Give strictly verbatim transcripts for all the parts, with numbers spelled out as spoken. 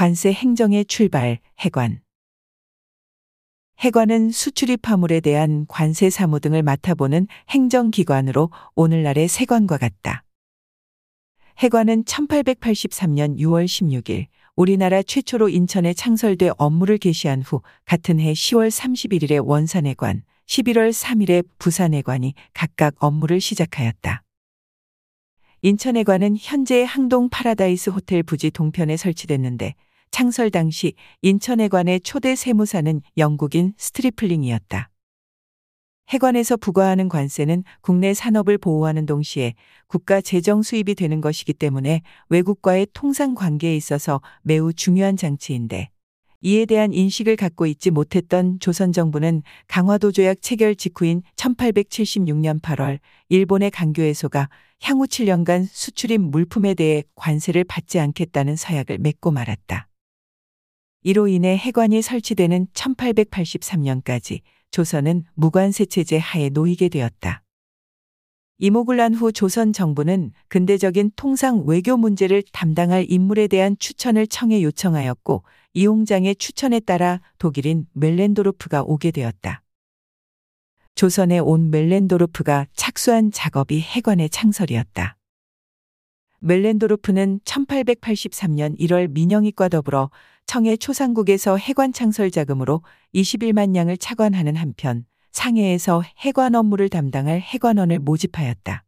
관세 행정의 출발, 해관. 해관은 수출입 화물에 대한 관세 사무 등을 맡아보는 행정기관으로 오늘날의 세관과 같다. 해관은 천팔백팔십삼년 유월 십육일 우리나라 최초로 인천에 창설돼 업무를 개시한 후 같은 해 시월 삼십일일에 원산해관, 십일월 삼일에 부산해관이 각각 업무를 시작하였다. 인천해관은 현재의 항동 파라다이스 호텔 부지 동편에 설치됐는데 창설 당시 인천해관의 초대 세무사는 영국인 스트리플링이었다. 해관에서 부과하는 관세는 국내 산업을 보호하는 동시에 국가 재정 수입이 되는 것이기 때문에 외국과의 통상 관계에 있어서 매우 중요한 장치인데 이에 대한 인식을 갖고 있지 못했던 조선 정부는 강화도 조약 체결 직후인 천팔백칠십육년 팔월 일본의 강교회소가 향후 칠년간 수출입 물품에 대해 관세를 받지 않겠다는 서약을 맺고 말았다. 이로 인해 해관이 설치되는 천팔백팔십삼년까지 조선은 무관세체제 하에 놓이게 되었다. 임오군란 후 조선 정부는 근대적인 통상 외교 문제를 담당할 인물에 대한 추천을 청해 요청하였고 이홍장의 추천에 따라 독일인 멜렌도르프가 오게 되었다. 조선에 온 멜렌도르프가 착수한 작업이 해관의 창설이었다. 멜렌도르프는 천팔백팔십삼년 일월 민영익과 더불어 청해 초상국에서 해관 창설 자금으로 이십일만 양을 차관하는 한편 상해에서 해관 업무를 담당할 해관원을 모집하였다.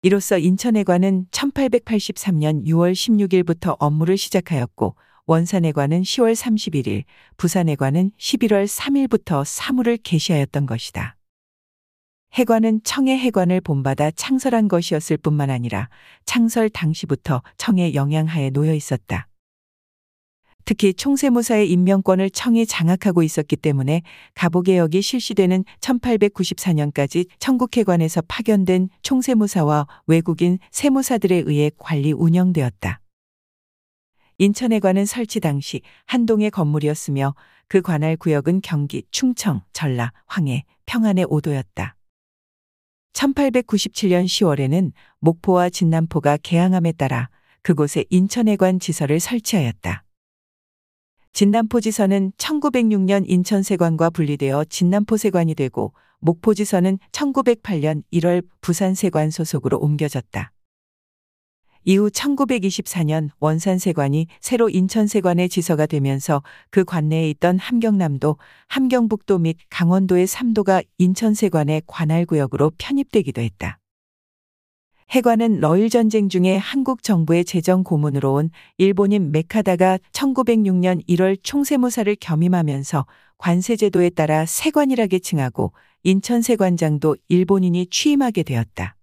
이로써 인천해관은 천팔백팔십삼년 유월 십육일부터 업무를 시작하였고 원산해관은 시월 삼십일일, 부산해관은 십일월 삼일부터 사무를 개시하였던 것이다. 해관은 청해 해관을 본받아 창설한 것이었을 뿐만 아니라 창설 당시부터 청해 영향하에 놓여 있었다. 특히 총세무사의 임명권을 청이 장악하고 있었기 때문에 가보개혁이 실시되는 천팔백구십사년까지 청국해관에서 파견된 총세무사와 외국인 세무사들에 의해 관리 운영되었다. 인천해관은 설치 당시 한동의 건물이었으며 그 관할 구역은 경기, 충청, 전라, 황해, 평안의 오도였다. 천팔백구십칠년 시월에는 목포와 진남포가 개항함에 따라 그곳에 인천해관 지서를 설치하였다. 진남포지서는 천구백육년 인천세관과 분리되어 진남포세관이 되고 목포지서는 천구백팔년 일월 부산세관 소속으로 옮겨졌다. 이후 천구백이십사년 원산세관이 새로 인천세관의 지서가 되면서 그 관내에 있던 함경남도, 함경북도 및 강원도의 삼도가 인천세관의 관할구역으로 편입되기도 했다. 해관은 러일전쟁 중에 한국 정부의 재정 고문으로 온 일본인 메카다가 천구백육년 일월 총세무사를 겸임하면서 관세제도에 따라 세관이라게 칭하고 인천세관장도 일본인이 취임하게 되었다.